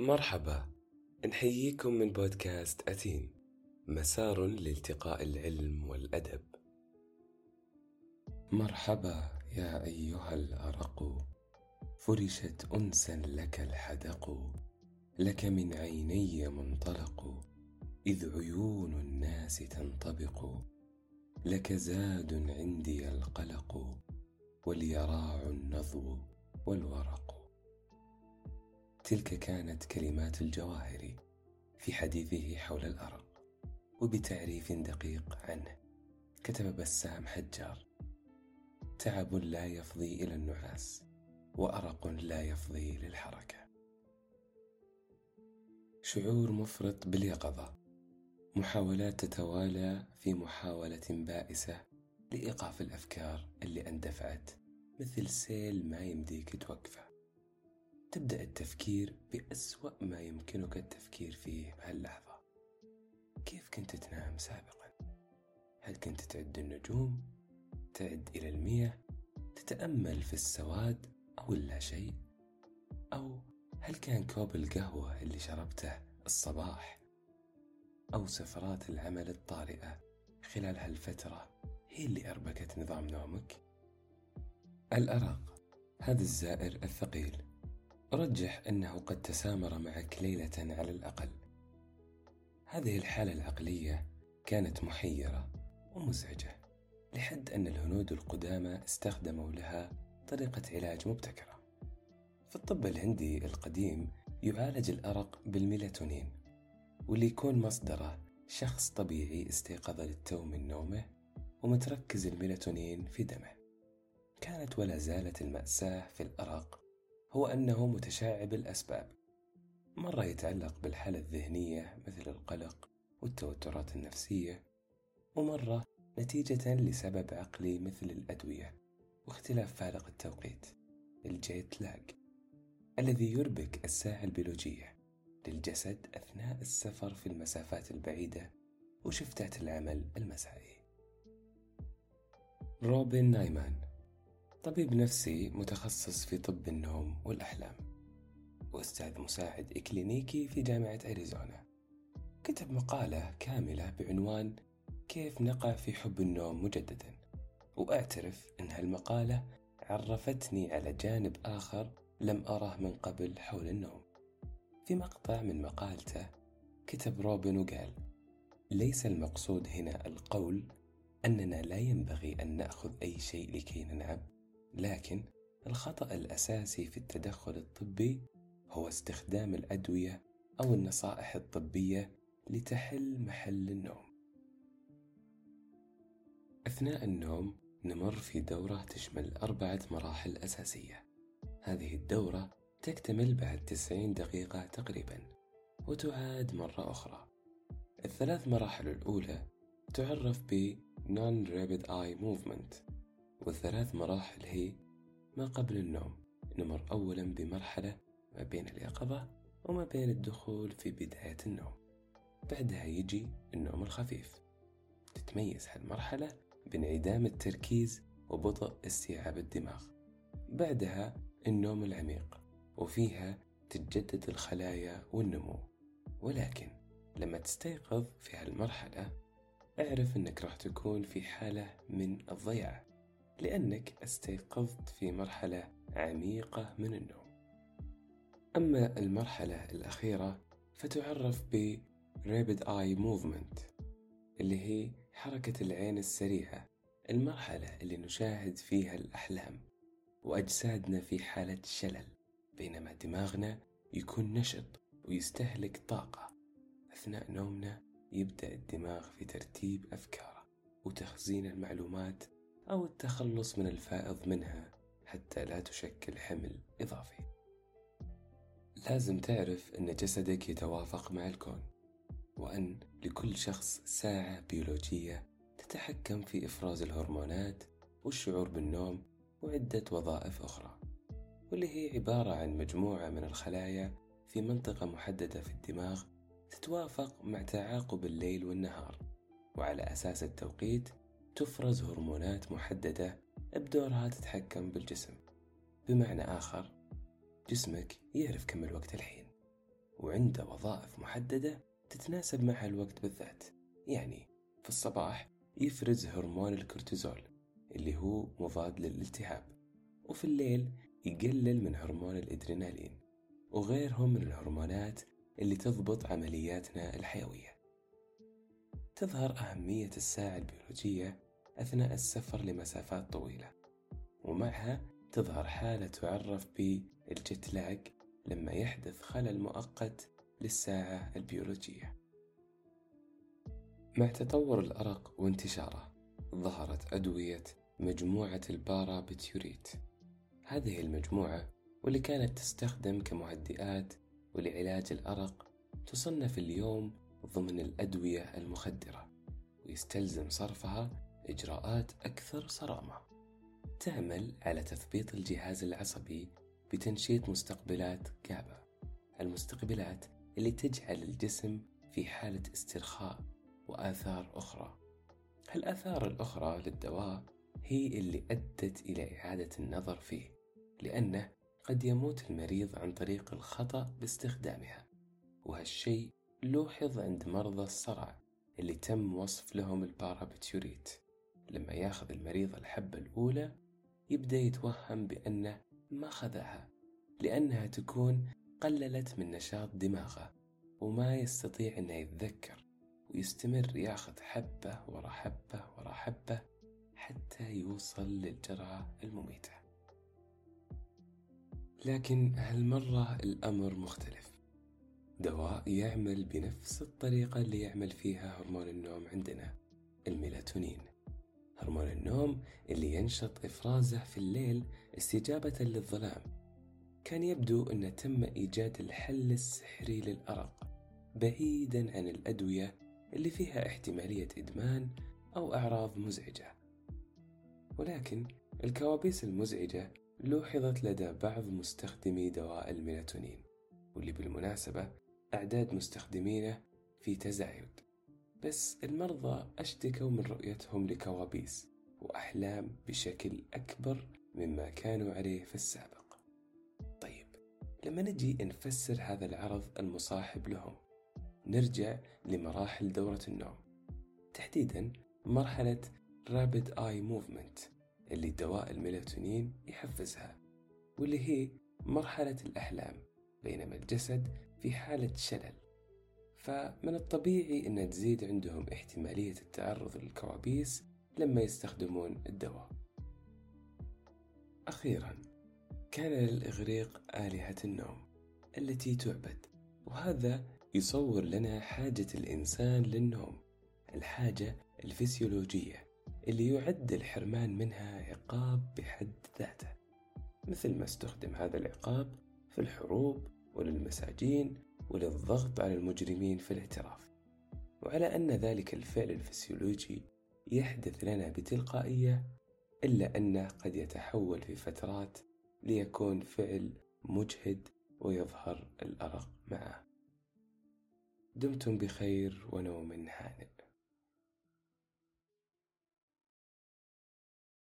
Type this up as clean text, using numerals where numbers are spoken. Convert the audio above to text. مرحبا، نحييكم من بودكاست أتين، مسار لالتقاء العلم والأدب. مرحبا يا أيها الأرق، فرشت أنسا لك الحدق، لك من عيني منطلق، إذ عيون الناس تنطبق، لك زاد عندي القلق، وليراع النضو والورق. تلك كانت كلمات الجواهري في حديثه حول الأرق، وبتعريف دقيق عنه كتب بسام حجار: تعب لا يفضي إلى النعاس، وأرق لا يفضي للحركة. شعور مفرط باليقظة، محاولات تتوالى في محاولة بائسة لإيقاف الأفكار اللي اندفعت مثل سيل ما يمديك توقفه. تبدأ التفكير بأسوأ ما يمكنك التفكير فيه بهاللحظة: كيف كنت تنام سابقا؟ هل كنت تعد النجوم؟ تعد إلى 100؟ تتأمل في السواد أو اللا شيء؟ أو هل كان كوب القهوة اللي شربته الصباح أو سفرات العمل الطارئة خلال هالفترة هي اللي أربكت نظام نومك؟ الأرق، هذا الزائر الثقيل، رجح أنه قد تسامر معك ليلة على الأقل. هذه الحالة العقلية كانت محيرة ومزعجة، لحد أن الهنود القدامى استخدموا لها طريقة علاج مبتكرة. في الطب الهندي القديم يعالج الأرق بالميلاتونين، واللي يكون مصدره شخص طبيعي استيقظ للتو من نومه ومتركز الميلاتونين في دمه. كانت ولا زالت المأساة في الأرق هو أنه متشعب الأسباب، مرة يتعلق بالحالة الذهنية مثل القلق والتوترات النفسية، ومرة نتيجة لسبب عقلي مثل الأدوية واختلاف فارق التوقيت، الجيت لاغ، الذي يربك الساعة البيولوجية للجسد أثناء السفر في المسافات البعيدة وشفتات العمل المسائي. روبن نايمان، طبيب نفسي متخصص في طب النوم والأحلام، وأستاذ مساعد إكلينيكي في جامعة أريزونا، كتب مقالة كاملة بعنوان كيف نقع في حب النوم مجددا. وأعترف أن هالمقالة عرفتني على جانب آخر لم أراه من قبل حول النوم. في مقطع من مقالته كتب روبن وقال: ليس المقصود هنا القول أننا لا ينبغي أن نأخذ أي شيء لكي ننام، لكن الخطأ الأساسي في التدخل الطبي هو استخدام الأدوية أو النصائح الطبية لتحل محل النوم. أثناء النوم نمر في دورة تشمل 4 مراحل أساسية. هذه الدورة تكتمل بعد 90 دقيقة تقريبا، وتعاد مرة أخرى. ال3 مراحل الأولى تعرف ب Non-Rapid Eye Movement، وال3 مراحل هي ما قبل النوم. نمر أولا بمرحلة ما بين اليقظة وما بين الدخول في بداية النوم، بعدها يجي النوم الخفيف. تتميز هالمرحلة بانعدام التركيز وبطء استيعاب الدماغ. بعدها النوم العميق، وفيها تتجدد الخلايا والنمو. ولكن لما تستيقظ في هالمرحلة اعرف أنك راح تكون في حالة من الضياع، لأنك استيقظت في مرحلة عميقة من النوم. أما المرحلة الأخيرة فتعرف ب Rapid Eye Movement، اللي هي حركة العين السريعة، المرحلة اللي نشاهد فيها الأحلام وأجسادنا في حالة شلل، بينما دماغنا يكون نشط ويستهلك طاقة. أثناء نومنا يبدأ الدماغ في ترتيب أفكاره وتخزين المعلومات أو التخلص من الفائض منها حتى لا تشكل حمل إضافي. لازم تعرف أن جسدك يتوافق مع الكون، وأن لكل شخص ساعة بيولوجية تتحكم في إفراز الهرمونات والشعور بالنوم وعدة وظائف أخرى، واللي هي عبارة عن مجموعة من الخلايا في منطقة محددة في الدماغ تتوافق مع تعاقب الليل والنهار، وعلى أساس التوقيت تفرز هرمونات محددة بدورها تتحكم بالجسم. بمعنى آخر، جسمك يعرف كم الوقت الحين، وعنده وظائف محددة تتناسب مع الوقت بالذات. يعني في الصباح يفرز هرمون الكورتيزول اللي هو مضاد للالتهاب، وفي الليل يقلل من هرمون الادرينالين وغيرهم من الهرمونات اللي تضبط عملياتنا الحيوية. تظهر أهمية الساعة البيولوجية أثناء السفر لمسافات طويلة، ومعها تظهر حالة تعرف بالجت لاج لما يحدث خلل مؤقت للساعة البيولوجية. مع تطور الأرق وانتشاره ظهرت أدوية مجموعة البارابيتيوريت. هذه المجموعة واللي كانت تستخدم كمهدئات ولعلاج الأرق تصنف اليوم ضمن الأدوية المخدرة، ويستلزم صرفها إجراءات أكثر صرامة. تعمل على تثبيط الجهاز العصبي بتنشيط مستقبلات جابا، المستقبلات اللي تجعل الجسم في حالة استرخاء. وآثار أخرى، هالآثار الأخرى للدواء هي اللي أدت إلى إعادة النظر فيه، لأنه قد يموت المريض عن طريق الخطأ باستخدامها، وهالشيء لوحظ عند مرضى الصرع اللي تم وصف لهم البارابيتيوريت. لما ياخذ المريض الحبة الأولى يبدأ يتوهم بأنه ما خذها، لأنها تكون قللت من نشاط دماغه وما يستطيع أنه يتذكر، ويستمر ياخذ حبة ورا حبة ورا حبة حتى يوصل للجرعة المميتة. لكن هالمرة الأمر مختلف. دواء يعمل بنفس الطريقة اللي يعمل فيها هرمون النوم عندنا، الميلاتونين، هرمون النوم اللي ينشط إفرازه في الليل استجابة للظلام. كان يبدو أن تم إيجاد الحل السحري للأرق بعيدا عن الأدوية اللي فيها احتمالية إدمان أو أعراض مزعجة، ولكن الكوابيس المزعجة لوحظت لدى بعض مستخدمي دواء الميلاتونين، واللي بالمناسبة أعداد مستخدمينه في تزايد، بس المرضى أشتكوا من رؤيتهم لكوابيس وأحلام بشكل أكبر مما كانوا عليه في السابق. طيب، لما نجي نفسر هذا العرض المصاحب لهم نرجع لمراحل دورة النوم، تحديدا مرحلة Rapid Eye Movement اللي دواء الميلاتونين يحفزها، واللي هي مرحلة الأحلام بينما الجسد في حالة شلل. فمن الطبيعي أن تزيد عندهم احتمالية التعرض للكوابيس لما يستخدمون الدواء. أخيرا، كان للإغريق آلهة النوم التي تعبد، وهذا يصور لنا حاجة الإنسان للنوم، الحاجة الفسيولوجية اللي يعد الحرمان منها عقاب بحد ذاته، مثل ما استخدم هذا العقاب في الحروب وللمساجين وللضغط على المجرمين في الاعتراف. وعلى أن ذلك الفعل الفسيولوجي يحدث لنا بتلقائية، إلا أنه قد يتحول في فترات ليكون فعل مجهد ويظهر الأرق معه. دمتم بخير ونوم هانئ.